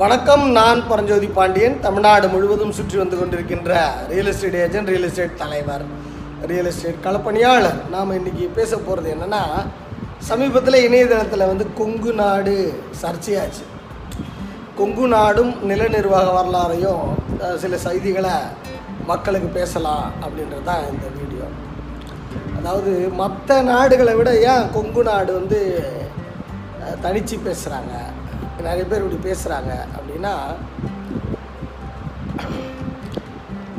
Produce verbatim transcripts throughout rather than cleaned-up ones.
வணக்கம், நான் பரஞ்சோதி பாண்டியன். தமிழ்நாடு முழுவதும் சுற்றி வந்து கொண்டிருக்கின்ற real estate agent, real estate தலைவர், ரியல் எஸ்டேட் களப்பணியாளர். நாம் இன்றைக்கி பேச போகிறது என்னென்னா, சமீபத்தில் இணையதளத்தில் வந்து கொங்கு நாடு சர்ச்சையாச்சு. கொங்கு நாடும் நில நிர்வாக வரலாறையும் சில செய்திகளை மக்களுக்கு பேசலாம் அப்படின்றது தான் இந்த வீடியோ. அதாவது மற்ற நாடுகளை விட ஏன் கொங்கு நாடு வந்து தனித்து பேசுகிறாங்க, நிறைய பேர் இப்படி பேசுகிறாங்க அப்படின்னா,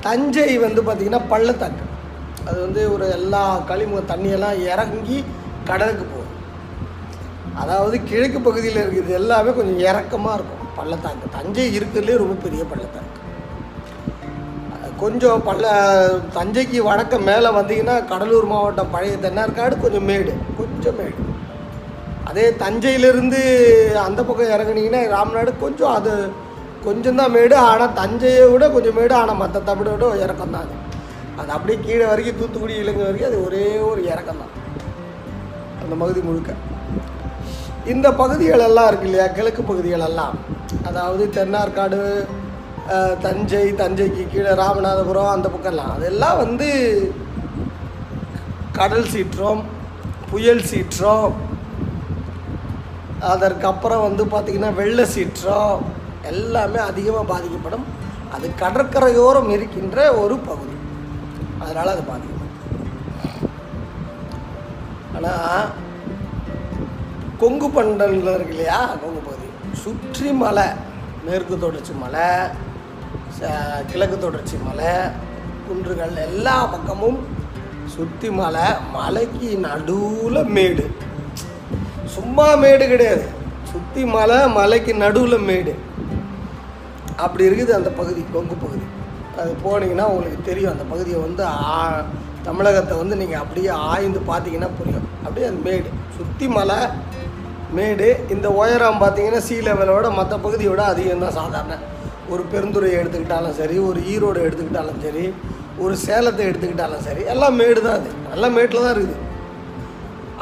தஞ்சை வந்து பார்த்திங்கன்னா பள்ளத்தாக்கு, அது வந்து ஒரு எல்லா களிமுக தண்ணியெல்லாம் இறங்கி கடலுக்கு போகும். அதாவது கிழக்கு பகுதியில் இருக்கிறது எல்லாமே கொஞ்சம் இறக்கமாக இருக்கும் பள்ளத்தாக்கு. தஞ்சை இருக்கிறதுலே ரொம்ப பெரிய பள்ளத்தாக்கு. கொஞ்சம் பள்ள தஞ்சைக்கு வடக்க மேலே வந்தீங்கன்னா கடலூர் மாவட்டம் பழைய தென்னர்காடு கொஞ்சம் மேடு, கொஞ்சம் மேடு. அதே தஞ்சையிலேருந்து அந்த பக்கம் இறங்குனீங்கன்னா ராமநாடு கொஞ்சம், அது கொஞ்சம்தான் மேடு. ஆனால் தஞ்சையை விட கொஞ்சம் மேடு, ஆனால் மற்ற தமிழோட இறக்கம் தான் அது. அது அப்படியே கீழே வரைக்கும் தூத்துக்குடி இலங்கை வரைக்கும் அது ஒரே ஒரு இறக்கம் தான் அந்த பகுதி முழுக்க. இந்த பகுதிகளெல்லாம் இருக்கு இல்லையா, கிழக்கு பகுதிகளெல்லாம், அதாவது தென்னார்காடு, தஞ்சை, தஞ்சைக்கு கீழே ராமநாதபுரம் அந்த பக்கம்லாம், அதெல்லாம் வந்து கடல் சீற்றம், புயல் சீற்றம், அதற்கப்புறம் வந்து பார்த்திங்கன்னா வெள்ள சீற்றம் எல்லாமே அதிகமாக பாதிக்கப்படும். அது கடற்கரையோரம் இருக்கின்ற ஒரு பகுதி, அதனால் அது பாதிக்கப்படும். ஆனால் கொங்கு பண்டலில் இருக்கு இல்லையா, கொங்கு பகுதி சுற்றி மலை, மேற்கு தொடர்ச்சி மலை, கிழக்கு தொடர்ச்சி மலை, குன்றுகள் எல்லா பக்கமும் சுற்றி மலை, மலைக்கு நடுவில் மேடு. சும்மா மேடு கிடையாது, சுற்றி மலை, மலைக்கு நடுவில் மேடு. அப்படி இருக்குது அந்த பகுதி, கொங்கு பகுதி. அது போனீங்கன்னா உங்களுக்கு தெரியும். அந்த பகுதியை வந்து தமிழகத்தை வந்து நீங்கள் அப்படியே ஆய்ந்து பார்த்தீங்கன்னா புரியும். அப்படியே அந்த மேடு, சுற்றி மலை, மேடு. இந்த உயரம் பார்த்தீங்கன்னா சீ லெவலோட மற்ற பகுதியோட அதிகம்தான். சாதாரண ஒரு பெருந்துறையை எடுத்துக்கிட்டாலும் சரி, ஒரு ஈரோடு எடுத்துக்கிட்டாலும் சரி, ஒரு சேலத்தை எடுத்துக்கிட்டாலும் சரி, எல்லாம் மேடு தான். அது நல்லா மேட்டில் தான் இருக்குது.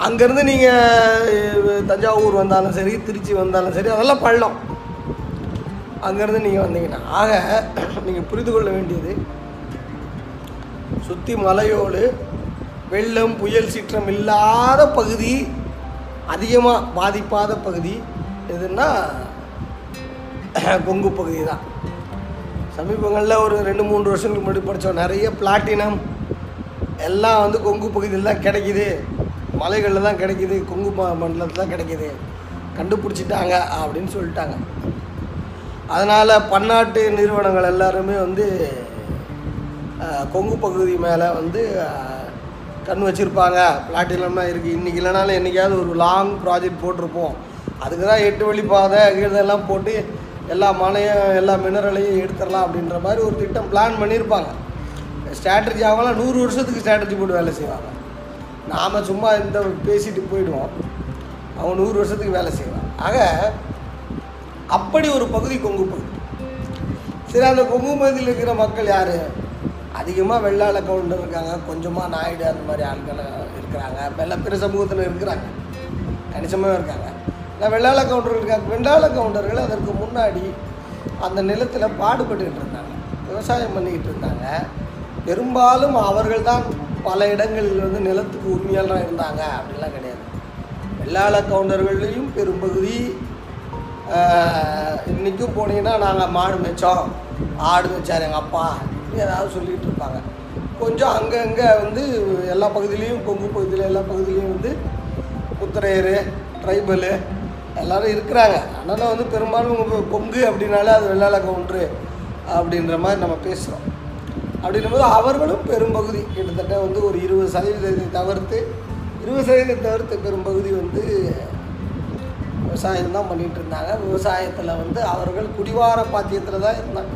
அங்கேருந்து நீங்கள் தஞ்சாவூர் வந்தாலும் சரி, திருச்சி வந்தாலும் சரி, அதெல்லாம் பள்ளம். அங்கேருந்து நீங்கள் வந்தீங்கன்னா, ஆக நீங்கள் புரிந்து கொள்ள வேண்டியது, சுற்றி மலையோடு வெள்ளம் புயல் சீற்றம் இல்லாத பகுதி, அதிகமாக பாதிப்பாத பகுதி எதுன்னா கொங்கு பகுதி தான். சமீபங்களில் ஒரு ரெண்டு மூன்று வருஷங்களுக்கு முன்னாடி படித்தோம், நிறைய பிளாட்டினம் எல்லாம் வந்து கொங்கு பகுதியில் தான் கிடைக்கிது, மலைகளில் தான் கிடைக்கிது, கொங்கு மண்டலத்தில் தான் கிடைக்கிது, கண்டுபிடிச்சிட்டாங்க அப்படின்னு சொல்லிட்டாங்க. அதனால் பன்னாட்டு நிறுவனங்கள் எல்லாருமே வந்து கொங்கு பகுதி மேலே வந்து கண் வச்சுருப்பாங்க. பிளாட்டினம்லாம் இருக்குது, இன்றைக்கி இல்லைனாலும் என்றைக்காவது ஒரு லாங் ப்ராஜெக்ட் போட்டிருப்போம். அதுக்கு தான் எட்டு வழி பாதை இதெல்லாம் போட்டு எல்லா மலையும் எல்லா மினரலையும் எடுத்துடலாம் அப்படின்ற மாதிரி ஒரு திட்டம் பிளான் பண்ணியிருப்பாங்க. ஸ்ட்ராட்டஜி அவங்களாம் நூறு வருஷத்துக்கு ஸ்ட்ராட்டஜி போட்டு வேலை செய்வாங்க. நாம் சும்மா இந்த பேசிட்டு போயிடுவோம், அவங்க நூறு வருஷத்துக்கு வேலை செய்வாங்க. ஆக அப்படி ஒரு பகுதி கொங்கு பகுதி. சரி, அந்த கொங்கு பகுதியில் இருக்கிற மக்கள் யார்? அதிகமாக வெள்ளாள கவுண்டர் இருக்காங்க, கொஞ்சமாக நாயுடு அந்த மாதிரி ஆட்கள் இருக்கிறாங்க, வெள்ளை பிற சமூகத்தில் இருக்கிறாங்க, கணிசமாக இருக்காங்க. ஆனால் வெள்ளாள கவுண்டர்கள் இருக்காங்க. வெள்ளாள கவுண்டர்கள் அதற்கு முன்னாடி அந்த நிலத்தில் பாடுபட்டுக்கிட்டு இருந்தாங்க, விவசாயம் பண்ணிக்கிட்டு இருந்தாங்க. பெரும்பாலும் அவர்கள் தான் பல இடங்களில் வந்து நிலத்துக்கு உரிமையாளராக இருந்தாங்க அப்படின்லாம் கிடையாது. வெள்ளாள கவுண்டர்களையும் பெரும்பகுதி இன்றைக்கும் போனீங்கன்னா நாங்கள் மாடு மேய்ச்சோம், ஆடு மேய்ச்சார் எங்கள் அப்பா, ஏதாவது சொல்லிகிட்டு இருப்பாங்க. கொஞ்சம் அங்கங்கே வந்து எல்லா பகுதியிலையும், கொங்கு பகுதியில் எல்லா பகுதியிலையும் வந்து புத்திரையர், ட்ரைபலு எல்லோரும் இருக்கிறாங்க. ஆனால் வந்து பெரும்பாலும் கொங்கு அப்படின்னாலே அது வெள்ளாள கவுண்டரு அப்படின்ற மாதிரி நம்ம பேசுகிறோம். அப்படின்னும்போது அவர்களும் பெரும்பகுதி கிட்டத்தட்ட வந்து ஒரு இருபது சதவீதத்தை தவிர்த்து இருபது சதவீதத்தை தவிர்த்து பெரும்பகுதி வந்து விவசாயம் தான் பண்ணிகிட்டு இருந்தாங்க. விவசாயத்தில் வந்து அவர்கள் குடிவார பாத்தியத்தில் தான் இருந்தாங்க.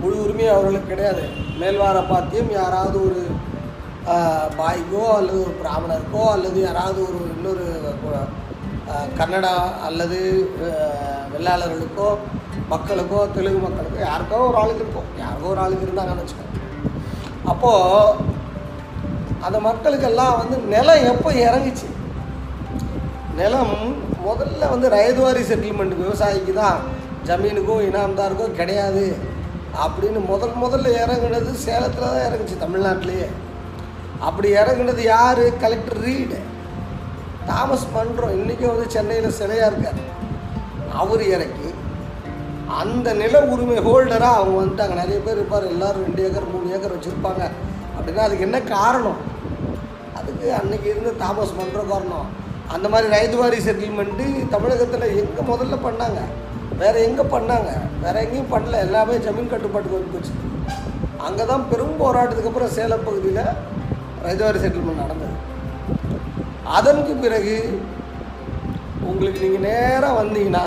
முழு உரிமையும் அவர்களுக்கு கிடையாது. மேல்வார பாத்தியம் யாராவது ஒரு பாய்க்கோ அல்லது ஒரு பிராமணருக்கோ அல்லது யாராவது ஒரு இன்னொரு கன்னடா அல்லது வெள்ளாளர்களுக்கோ மக்களுக்கோ, தெலுங்கு மக்களுக்கோ, யாருக்கோ ஒரு ஆளுக்கு இருக்கும், யாருக்கோ ஒரு ஆளுக்கு இருந்தாங்கன்னு வச்சுக்கோங்க. அப்போது அந்த மக்களுக்கெல்லாம் வந்து நிலம் எப்போ இறங்குச்சு? நிலம் முதல்ல வந்து ரயதுவாரி செட்டில்மெண்ட் விவசாயிக்கு தான் ஜமீனுக்கும் இனாம்தாருக்கும் கிடையாது அப்படின்னு முதல் முதல்ல இறங்குனது சேலத்தில் தான் இறங்குச்சு, தமிழ்நாட்டிலேயே. அப்படி இறங்குனது யார்? கலெக்டர் ரீடு தாமஸ் பண்ணுறோம். இன்றைக்கும் வந்து சென்னையில் சிலையாக இருக்கார். அவர் இறக்கி அந்த நில உரிமை ஹோல்டராக அவங்க வந்துட்டாங்க. நிறைய பேர் இருப்பார், எல்லோரும் ரெண்டு ஏக்கர் மூணு ஏக்கர் வச்சுருப்பாங்க. அப்படின்னா அதுக்கு என்ன காரணம்? அதுக்கு அன்றைக்கி இருந்து தாமஸ் பண்ணுற காரணம். அந்த மாதிரி ரைதுவாரி செட்டில்மெண்ட்டு தமிழகத்தில் எங்கே முதல்ல பண்ணாங்க? வேறு எங்கே பண்ணாங்க? வேறு எங்கேயும் பண்ணல. எல்லாமே ஜமீன் கட்டுப்பாட்டுக்கு வந்து போச்சு. அங்கே தான் பெரும் போராட்டத்துக்கு அப்புறம் சேலம் பகுதியில் ரைதுவாரி செட்டில்மெண்ட் நடந்தது. அதற்கு பிறகு உங்களுக்கு நீங்கள் நேராக வந்தீங்கன்னா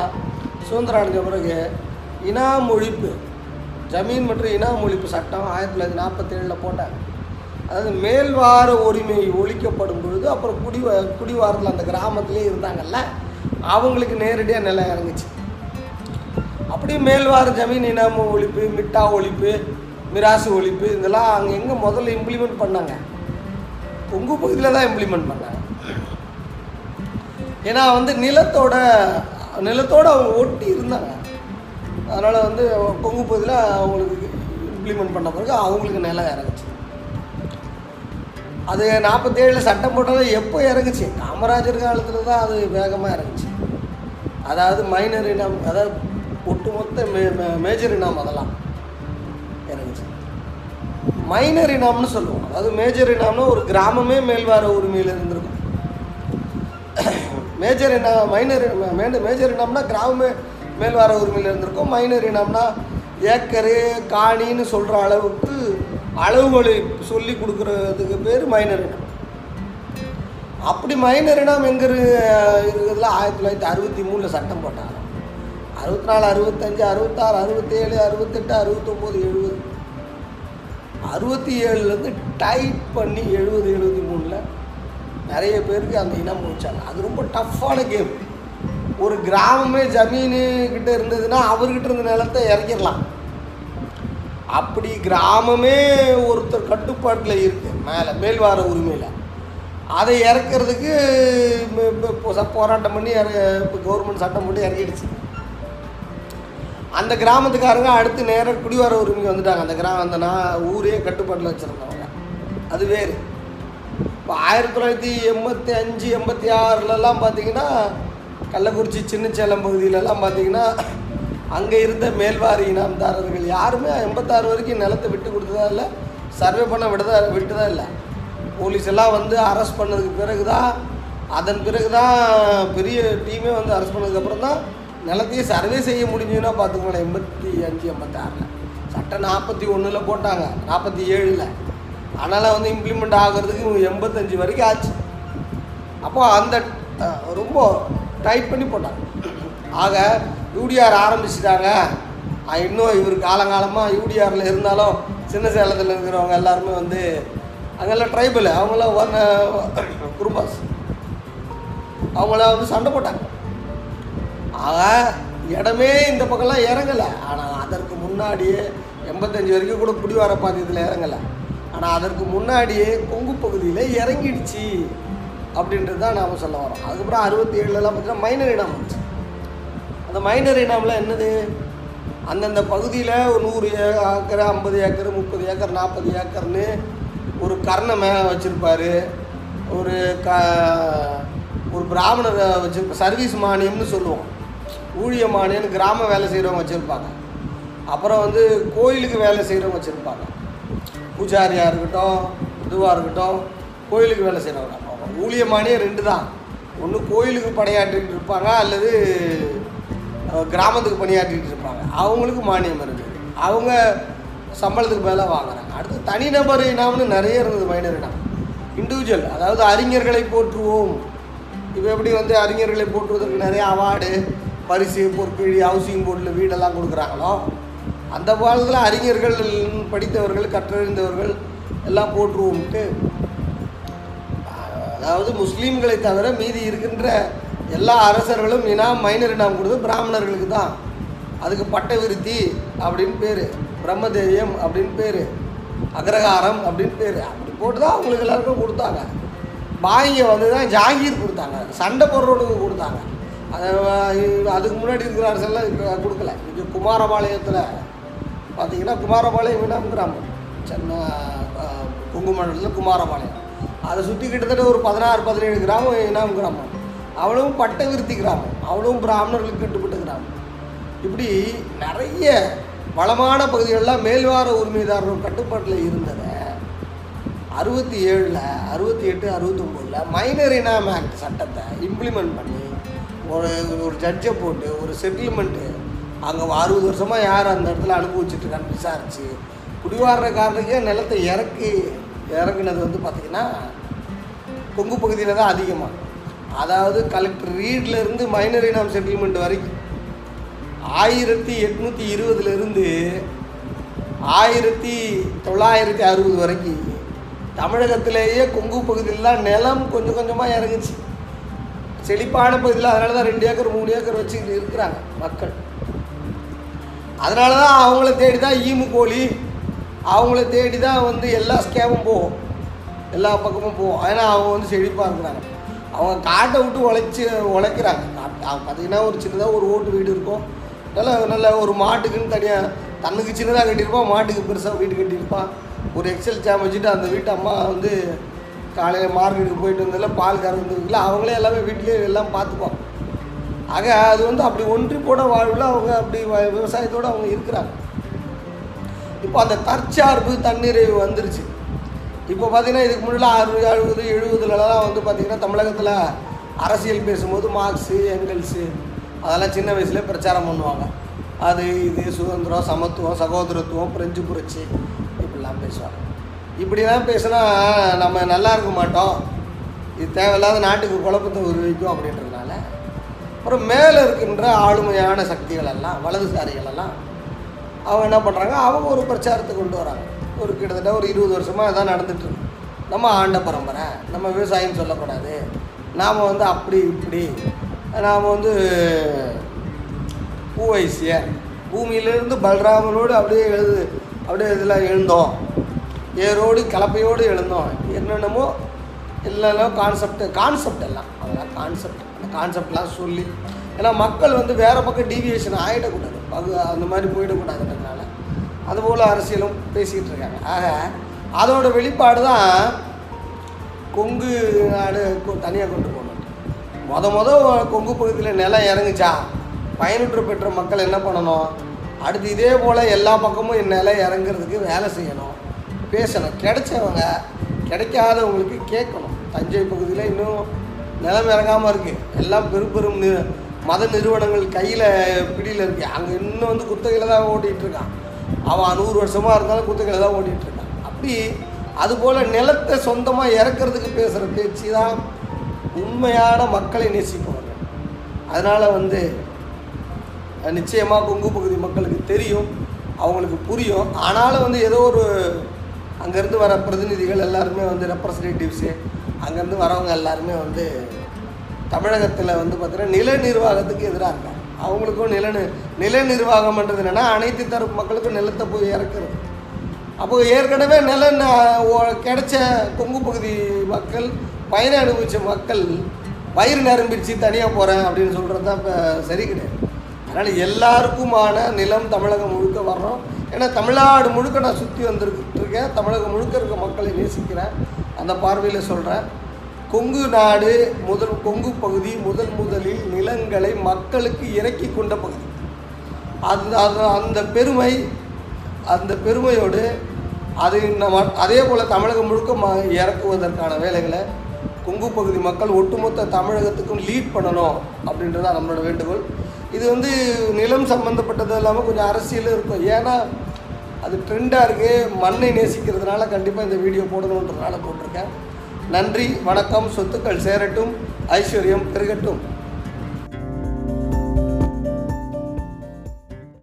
சுதந்திரம் அடைஞ்ச பிறகு இனாம் ஒழிப்பு ஜமீன் மற்றும் இனாம் ஒழிப்பு சட்டம் ஆயிரத்தி தொள்ளாயிரத்தி நாற்பத்தேழில் போட்டாங்க. அதாவது மேல்வார உரிமை ஒழிக்கப்படும் பொழுது அப்புறம் குடி குடிவாரத்தில் அந்த கிராமத்திலே இருந்தாங்கல்ல, அவங்களுக்கு நேரடியாக நிலம் இறங்குச்சு. அப்படியே மேல்வார ஜமீன் இனாம ஒழிப்பு, மிட்டா ஒழிப்பு, மிராசு ஒழிப்பு, இதெல்லாம் அங்கே எங்கே முதல்ல இம்ப்ளிமெண்ட் பண்ணாங்க? கொங்கு பகுதியில் தான் இம்ப்ளிமெண்ட் பண்ணாங்க. ஏன்னா வந்து நிலத்தோட நிலத்தோடு அவங்க ஒட்டி இருந்தாங்க. அதனால் வந்து கொங்கு பகுதியில் அவங்களுக்கு இம்ப்ளிமெண்ட் பண்ண பிறகு அவங்களுக்கு நிலம் இறங்குச்சு. அது நாற்பத்தேழில் சட்டம் போட்டதில் எப்போ இறங்குச்சு? காமராஜர் காலத்தில் தான் அது வேகமாக இறங்குச்சு. அதாவது மைனர் இனாம், அதாவது ஒட்டுமொத்த மே மேஜர் இனாம் அதெல்லாம் இறங்குச்சு. மைனர் இனாம்னு சொல்லுவோம். அதாவது மேஜர் இனாம்னா ஒரு கிராமமே மேல்வார உரிமையில் இருந்திருக்கும். மேஜர் இனாம் மைனர் மேஜர் இனாம்னா கிராமமே மேல்வார உரிமையில் இருந்திருக்கும். மைனர் இனாம்னா ஏக்கரு காணின்னு சொல்கிற அளவுக்கு அளவுகளை சொல்லி கொடுக்குறதுக்கு பேர் மைனர் இனம். அப்படி மைனர் இனம் எங்கே இருக்கிறதுல ஆயிரத்தி தொள்ளாயிரத்தி அறுபத்தி மூணில் சட்டம் போட்டாங்க. அறுபத்தி நாலு அறுபத்தஞ்சு அறுபத்தாறு அறுபத்தேழு அறுபத்தெட்டு அறுபத்தொம்போது எழுபது அறுபத்தி ஏழுலேருந்து டைட் பண்ணி எழுபது எழுபத்தி மூணில் நிறைய பேருக்கு அந்த இனம் முடிச்சாங்க. அது ரொம்ப டஃப்பான கேம். ஒரு கிராமமே ஜமீனுக்கிட்ட இருந்ததுன்னா அவர்கிட்ட இருந்த நிலத்தை இறக்கிடலாம். அப்படி கிராமமே ஒருத்தர் கட்டுப்பாட்டில் இருக்கு, மேலே மேல்வார உரிமையில் அதை இறக்கிறதுக்கு போராட்டம் பண்ணி இப்போ கவர்மெண்ட் சட்டம் போட்டு இறக்கிடுச்சு. அந்த கிராமத்துக்காரங்க அடுத்து நேராக குடிவார உரிமைக்கு வந்துட்டாங்க. அந்த கிராமம் அந்த நான் ஊரே கட்டுப்பாட்டில் வச்சுருந்தவங்க. அது வேறு. இப்போ ஆயிரத்தி தொள்ளாயிரத்தி எண்பத்தி அஞ்சு எண்பத்தி ஆறுலலாம் பார்த்திங்கன்னா கள்ளக்குறிச்சி சின்ன சேலம் பகுதியிலலாம் பார்த்திங்கன்னா அங்கே இருந்த மேல்வாரி இனாம்தாரர்கள் யாருமே எண்பத்தாறு வரைக்கும் நிலத்தை விட்டு கொடுத்ததா இல்லை, சர்வே பண்ண விடுதா விட்டுதா இல்லை. போலீஸ் எல்லாம் வந்து அரெஸ்ட் பண்ணதுக்கு பிறகு தான், அதன் பிறகு தான் பெரிய டீமே வந்து அரெஸ்ட் பண்ணதுக்கப்புறம் தான் நிலத்தையும் சர்வே செய்ய முடிஞ்சுன்னா பார்த்துக்கோங்களேன். எண்பத்தி அஞ்சு எண்பத்தாறில் சட்டம் நாற்பத்தி ஒன்றில் போட்டாங்க, நாற்பத்தி ஏழில். அதனால் வந்து இம்ப்ளிமெண்ட் ஆகிறதுக்கு எண்பத்தஞ்சு வரைக்கும் ஆச்சு. அப்போது அந்த ரொம்ப டைட் பண்ணி போட்டாங்க. ஆக யூடிஆர் ஆரம்பிச்சிட்டாங்க. இன்னும் இவர் காலங்காலமாக யூடிஆரில் இருந்தாலும் சின்ன சேலத்தில் இருக்கிறவங்க எல்லாருமே வந்து அங்கெல்லாம் ட்ரைபல், அவங்களாம் ஒன்று குருபாஸ், அவங்களாம் வந்து சண்டை போட்டாங்க. ஆக இடமே இந்த பக்கம்லாம் இறங்கலை. ஆனால் அதற்கு முன்னாடியே எண்பத்தஞ்சு வரைக்கும் கூட குடிவார பாத்தியத்தில் இறங்கலை. ஆனால் அதற்கு முன்னாடியே கொங்கு பகுதியில் இறங்கிடுச்சு அப்படின்றது தான் நாம் சொல்ல வரோம். அதுக்கப்புறம் அறுபத்தி ஏழுலலாம் பார்த்தீங்கன்னா மைனர் இடம் வந்துச்சு. அந்த மைனர் இனாமில் என்னது? அந்தந்த பகுதியில் ஒரு நூறு ஏக்கர் ஐம்பது ஏக்கர் முப்பது ஏக்கர் நாற்பது ஏக்கர்னு ஒரு கர்ண மேலே வச்சுருப்பார், ஒரு க ஒரு பிராமணர் வச்சுருப்ப சர்வீஸ் மானியம்னு சொல்லுவோம், ஊழிய மானியம்னு கிராம வேலை செய்கிறவங்க வச்சுருப்பாங்க. அப்புறம் வந்து கோயிலுக்கு வேலை செய்கிறவங்க வச்சுருப்பாங்க, பூஜாரியாக இருக்கட்டும் இதுவாக இருக்கட்டும் கோயிலுக்கு வேலை செய்கிறவங்க. ஊழிய மானியம் ரெண்டு தான், ஒன்று கோயிலுக்கு பணியாற்றிட்டு இருப்பாங்க அல்லது கிராமத்துக்கு பணியாற்றிட்டு இருப்பாங்க, அவங்களுக்கு மானியம் இருக்குது, அவங்க சம்பளத்துக்கு மேலே வாங்குறாங்க. அடுத்து தனிநபர் இனாம்னு நிறைய இருந்தது மைனர் இனம், இண்டிவிஜுவல். அதாவது அறிஞர்களை போற்றுவோம். இப்போ எப்படி வந்து அறிஞர்களை போற்றுவதற்கு நிறைய அவார்டு பரிசு பொற்கிழி ஹவுசிங் போர்டில் வீடெல்லாம் கொடுக்குறாங்களோ, அந்த காலத்தில் அறிஞர்கள் படித்தவர்கள் கற்றறிந்தவர்கள் எல்லாம் போற்றுவோம்ட்டு, அதாவது முஸ்லீம்களை தவிர மீதி இருக்கின்ற எல்லா அரசர்களும் இனாம் மைனர் இனாம் கொடுத்து பிராமணர்களுக்கு தான். அதுக்கு பட்ட விருத்தி அப்படின்னு பேர், பிரம்மதேயம் அப்படின்னு பேர், அக்ரஹாரம் அப்படின்னு பேர், அப்படி போட்டு தான் அவங்களுக்கு எல்லாருக்கும் கொடுத்தாங்க. பாயிங்க வந்து தான் ஜாகீர் கொடுத்தாங்க, சண்டை போடுறவனுக்கு கொடுத்தாங்க. அதை அதுக்கு முன்னாடி இருக்கிற அரசெல்லாம் கொடுக்கல. இங்கே குமாரபாளையத்தில் பார்த்திங்கன்னா குமாரபாளையம் வேணாம் கிராமம், சென்னை குங்குமண்டலத்தில் குமாரபாளையம், அதை சுற்றி கிட்டத்தட்ட ஒரு பதினாறு பதினேழு கிராமம் இனாம் கிராமம், அவ்வளவும் பட்ட விருத்தி கிராமம், அவ்வளவும் பிராமணர்களுக்கு கட்டுப்பட்ட கிராமம். இப்படி நிறைய வளமான பகுதிகளெலாம் மேல்வார உரிமைதாரர்கள் கட்டுப்பாட்டில் இருந்ததை அறுபத்தி ஏழில் அறுபத்தி எட்டு அறுபத்தொம்போதில் மைனர் இனாம் ஆக்ட் சட்டத்தை இம்ப்ளிமெண்ட் பண்ணி ஒரு ஒரு ஜட்ஜை போட்டு ஒரு செட்டில்மெண்ட்டு அங்கே அறுபது வருஷமாக யார் அந்த இடத்துல அனுபவிச்சுட்ருக்கான்னு விசாரித்து குடிவாரக்காரனுக்கே நிலத்தை இறக்கி இறக்குனது வந்து பார்த்திங்கன்னா கொங்கு பகுதியில் தான் அதிகமாக. அதாவது கலெக்டர் ரீட்லேருந்து மைனர் இனாம் செட்டில்மெண்ட் வரைக்கும் ஆயிரத்தி எட்நூற்றி இருபதுலேருந்து ஆயிரத்தி தொள்ளாயிரத்தி அறுபது வரைக்கும் தமிழகத்திலேயே கொங்கு பகுதியில் தான் நிலம் கொஞ்சம் கொஞ்சமாக இறங்குச்சு. செழிப்பான பகுதியில் அதனால தான் ரெண்டு ஏக்கர் மூணு ஏக்கர் வச்சு இருக்கிறாங்க மக்கள். அதனால தான் அவங்கள தேடி தான் ஈமு கோழி, அவங்கள தேடி தான் வந்து எல்லா ஸ்கேமும் போகும், எல்லா பக்கமும் போகும். ஏன்னா அவங்க வந்து செழிப்பாக இருக்கிறாங்க, அவங்க காட்டை விட்டு உழைச்சி உழைக்கிறாங்க. அவங்க பார்த்திங்கன்னா ஒரு சின்னதாக ஒரு ஓட்டு வீடு இருக்கும், நல்ல நல்ல ஒரு மாட்டுக்குன்னு தனியாக தன்னுக்கு சின்னதாக கட்டியிருப்பான், மாட்டுக்கு பெருசாக வீடு கட்டியிருப்பான். ஒரு எக்ஸல் ஜாம் வச்சுட்டு அந்த வீட்டு அம்மா வந்து காலையில் மார்க்கெட்டுக்கு போயிட்டு வந்ததில் பால் கறந்துருக்குல்ல, அவங்களே எல்லாமே வீட்டிலே எல்லாம் பார்த்துப்பாங்க. ஆக அது வந்து அப்படி ஒன்றி போட வாழ்வில் அவங்க அப்படி விவசாயத்தோடு அவங்க இருக்கிறாங்க. இப்போ அந்த தற்சார்பு தன்னிறைவு வந்துருச்சு. இப்போ பார்த்திங்கன்னா இதுக்கு முன்னாடி அறுபது அறுபது எழுபதுலலாம் வந்து பார்த்திங்கன்னா தமிழகத்தில் அரசியல் பேசும்போது மார்க்ஸு எங்கெல்ஸு அதெல்லாம் சின்ன வயசுலேயே பிரச்சாரம் பண்ணுவாங்க. அது இது சுதந்திரம், சமத்துவம், சகோதரத்துவம், பிரெஞ்சு புரட்சி, இப்படிலாம் பேசுவாங்க. இப்படிலாம் பேசினா நம்ம நல்லா இருக்க மாட்டோம், இது தேவையில்லாத நாட்டுக்கு குழப்பத்தை உருவாக்கும் அப்படின்றதுனால அப்புறம் மேலே இருக்கின்ற ஆளுமையான சக்திகளெல்லாம் வலதுசாரிகளெல்லாம் அவங்க என்ன பண்ணுறாங்க, அவங்க ஒரு பிரச்சாரத்தை கொண்டு வராங்க. ஒரு கிட்டத்தட்ட ஒரு இருபது வருஷமாக இதான் நடந்துகிட்ருக்கு. நம்ம ஆண்ட பரம்பரை, நம்ம விவசாயம் சொல்லக்கூடாது, நாம் வந்து அப்படி இப்படி, நாம் வந்து பூவைசிய பூமியிலேருந்து பல்ராமனோடு அப்படியே எழுது அப்படியே இதில் எழுந்தோம், ஏரோடு கலப்பையோடு எழுந்தோம், என்னென்னமோ எல்லாம் கான்செப்ட் கான்செப்ட் எல்லாம் அதெல்லாம் கான்செப்ட் அந்த கான்செப்ட்லாம் சொல்லி, ஏன்னா மக்கள் வந்து வேறு பக்கம் டீவியேஷன் ஆகிடக்கூடாது, அது அந்த மாதிரி போயிடக்கூடாதுன்றதுனால அதுபோல் அரசியலும் பேசிக்கிட்டு இருக்காங்க. ஆக அதோட வெளிப்பாடு தான் கொங்கு நாடு தனியாக கொண்டு போகணும். மொத மொதல் கொங்கு பகுதியில் நிலம் இறங்குச்சா பயனுற்று பெற்ற மக்கள் என்ன பண்ணணும், அடுத்து இதே போல் எல்லா பக்கமும் என் நிலம் இறங்குறதுக்கு வேலை செய்யணும், பேசணும், கிடைச்சவங்க கிடைக்காதவங்களுக்கு கேட்கணும். தஞ்சை பகுதியில் இன்னும் நிலம் இறங்காமல் இருக்குது, எல்லாம் பெரும் பெரும் மத நிறுவனங்கள் கையில் பிடியில் இருக்குது, அங்கே இன்னும் வந்து குத்தகையில் தான் ஓட்டிகிட்ருக்கான், அவன் நூறு வருஷமாக இருந்தாலும் குத்தகையில் தான் ஓட்டிகிட்ருக்கான். அப்படி அதுபோல் நிலத்தை சொந்தமாக இறக்கிறதுக்கு பேசுகிற பேச்சு தான் உண்மையான மக்களை நேசிப்பவங்க. அதனால் வந்து நிச்சயமாக கொங்கு பகுதி மக்களுக்கு தெரியும், அவங்களுக்கு புரியும். ஆனாலும் வந்து ஏதோ ஒரு அங்கேருந்து வர பிரதிநிதிகள் எல்லாருமே வந்து ரெப்ரசன்டேட்டிவ்ஸு அங்கேருந்து வரவங்க எல்லாருமே வந்து தமிழகத்தில் வந்து பார்த்திங்கன்னா நில நிர்வாகத்துக்கு எதிராக இருக்காங்க. அவங்களுக்கும் நில நில நிர்வாகம் பண்ணுறது என்னென்னா அனைத்து தரப்பு மக்களுக்கும் நிலத்தை போய் இறக்குறது. அப்போது ஏற்கனவே நில கிடைச்ச கொங்கு பகுதி மக்கள், பயனை அனுபவித்த மக்கள் வயிறு நிரம்பிடுச்சு தனியாக போகிறேன் அப்படின்னு சொல்கிறது தான் இப்போ சரி கிடையாது. அதனால் எல்லாருக்குமான நிலம் தமிழகம் முழுக்க வர்றோம். ஏன்னா தமிழ்நாடு முழுக்க நான் சுற்றி வந்துருக்கிட்டு இருக்கேன், தமிழகம் முழுக்க இருக்க மக்களை நேசிக்கிறேன், அந்த பார்வையில் சொல்கிறேன். கொங்கு நாடு முதல் கொங்கு பகுதி முதல் முதலில் நிலங்களை மக்களுக்கு இறக்கி கொண்ட பகுதி. அது அது அந்த பெருமை, அந்த பெருமையோடு அது நம்ம அதே போல் தமிழகம் முழுக்க ம இறக்குவதற்கான வேலைகளை கொங்கு பகுதி மக்கள் ஒட்டுமொத்த தமிழகத்துக்கும் லீட் பண்ணணும் அப்படின்றது தான் நம்மளோட வேண்டுகோள். இது வந்து நிலம் சம்மந்தப்பட்டது இல்லாமல் கொஞ்சம் அரசியலும் இருக்கும், ஏன்னா அது ட்ரெண்டாக இருக்குது. மண்ணை நேசிக்கிறதுனால கண்டிப்பாக இந்த வீடியோ போடணுன்றதுனால போட்டிருக்கேன். நன்றி, வணக்கம். சொத்துக்கள் சேரட்டும், ஐஸ்வர்யம் பெருகட்டும்.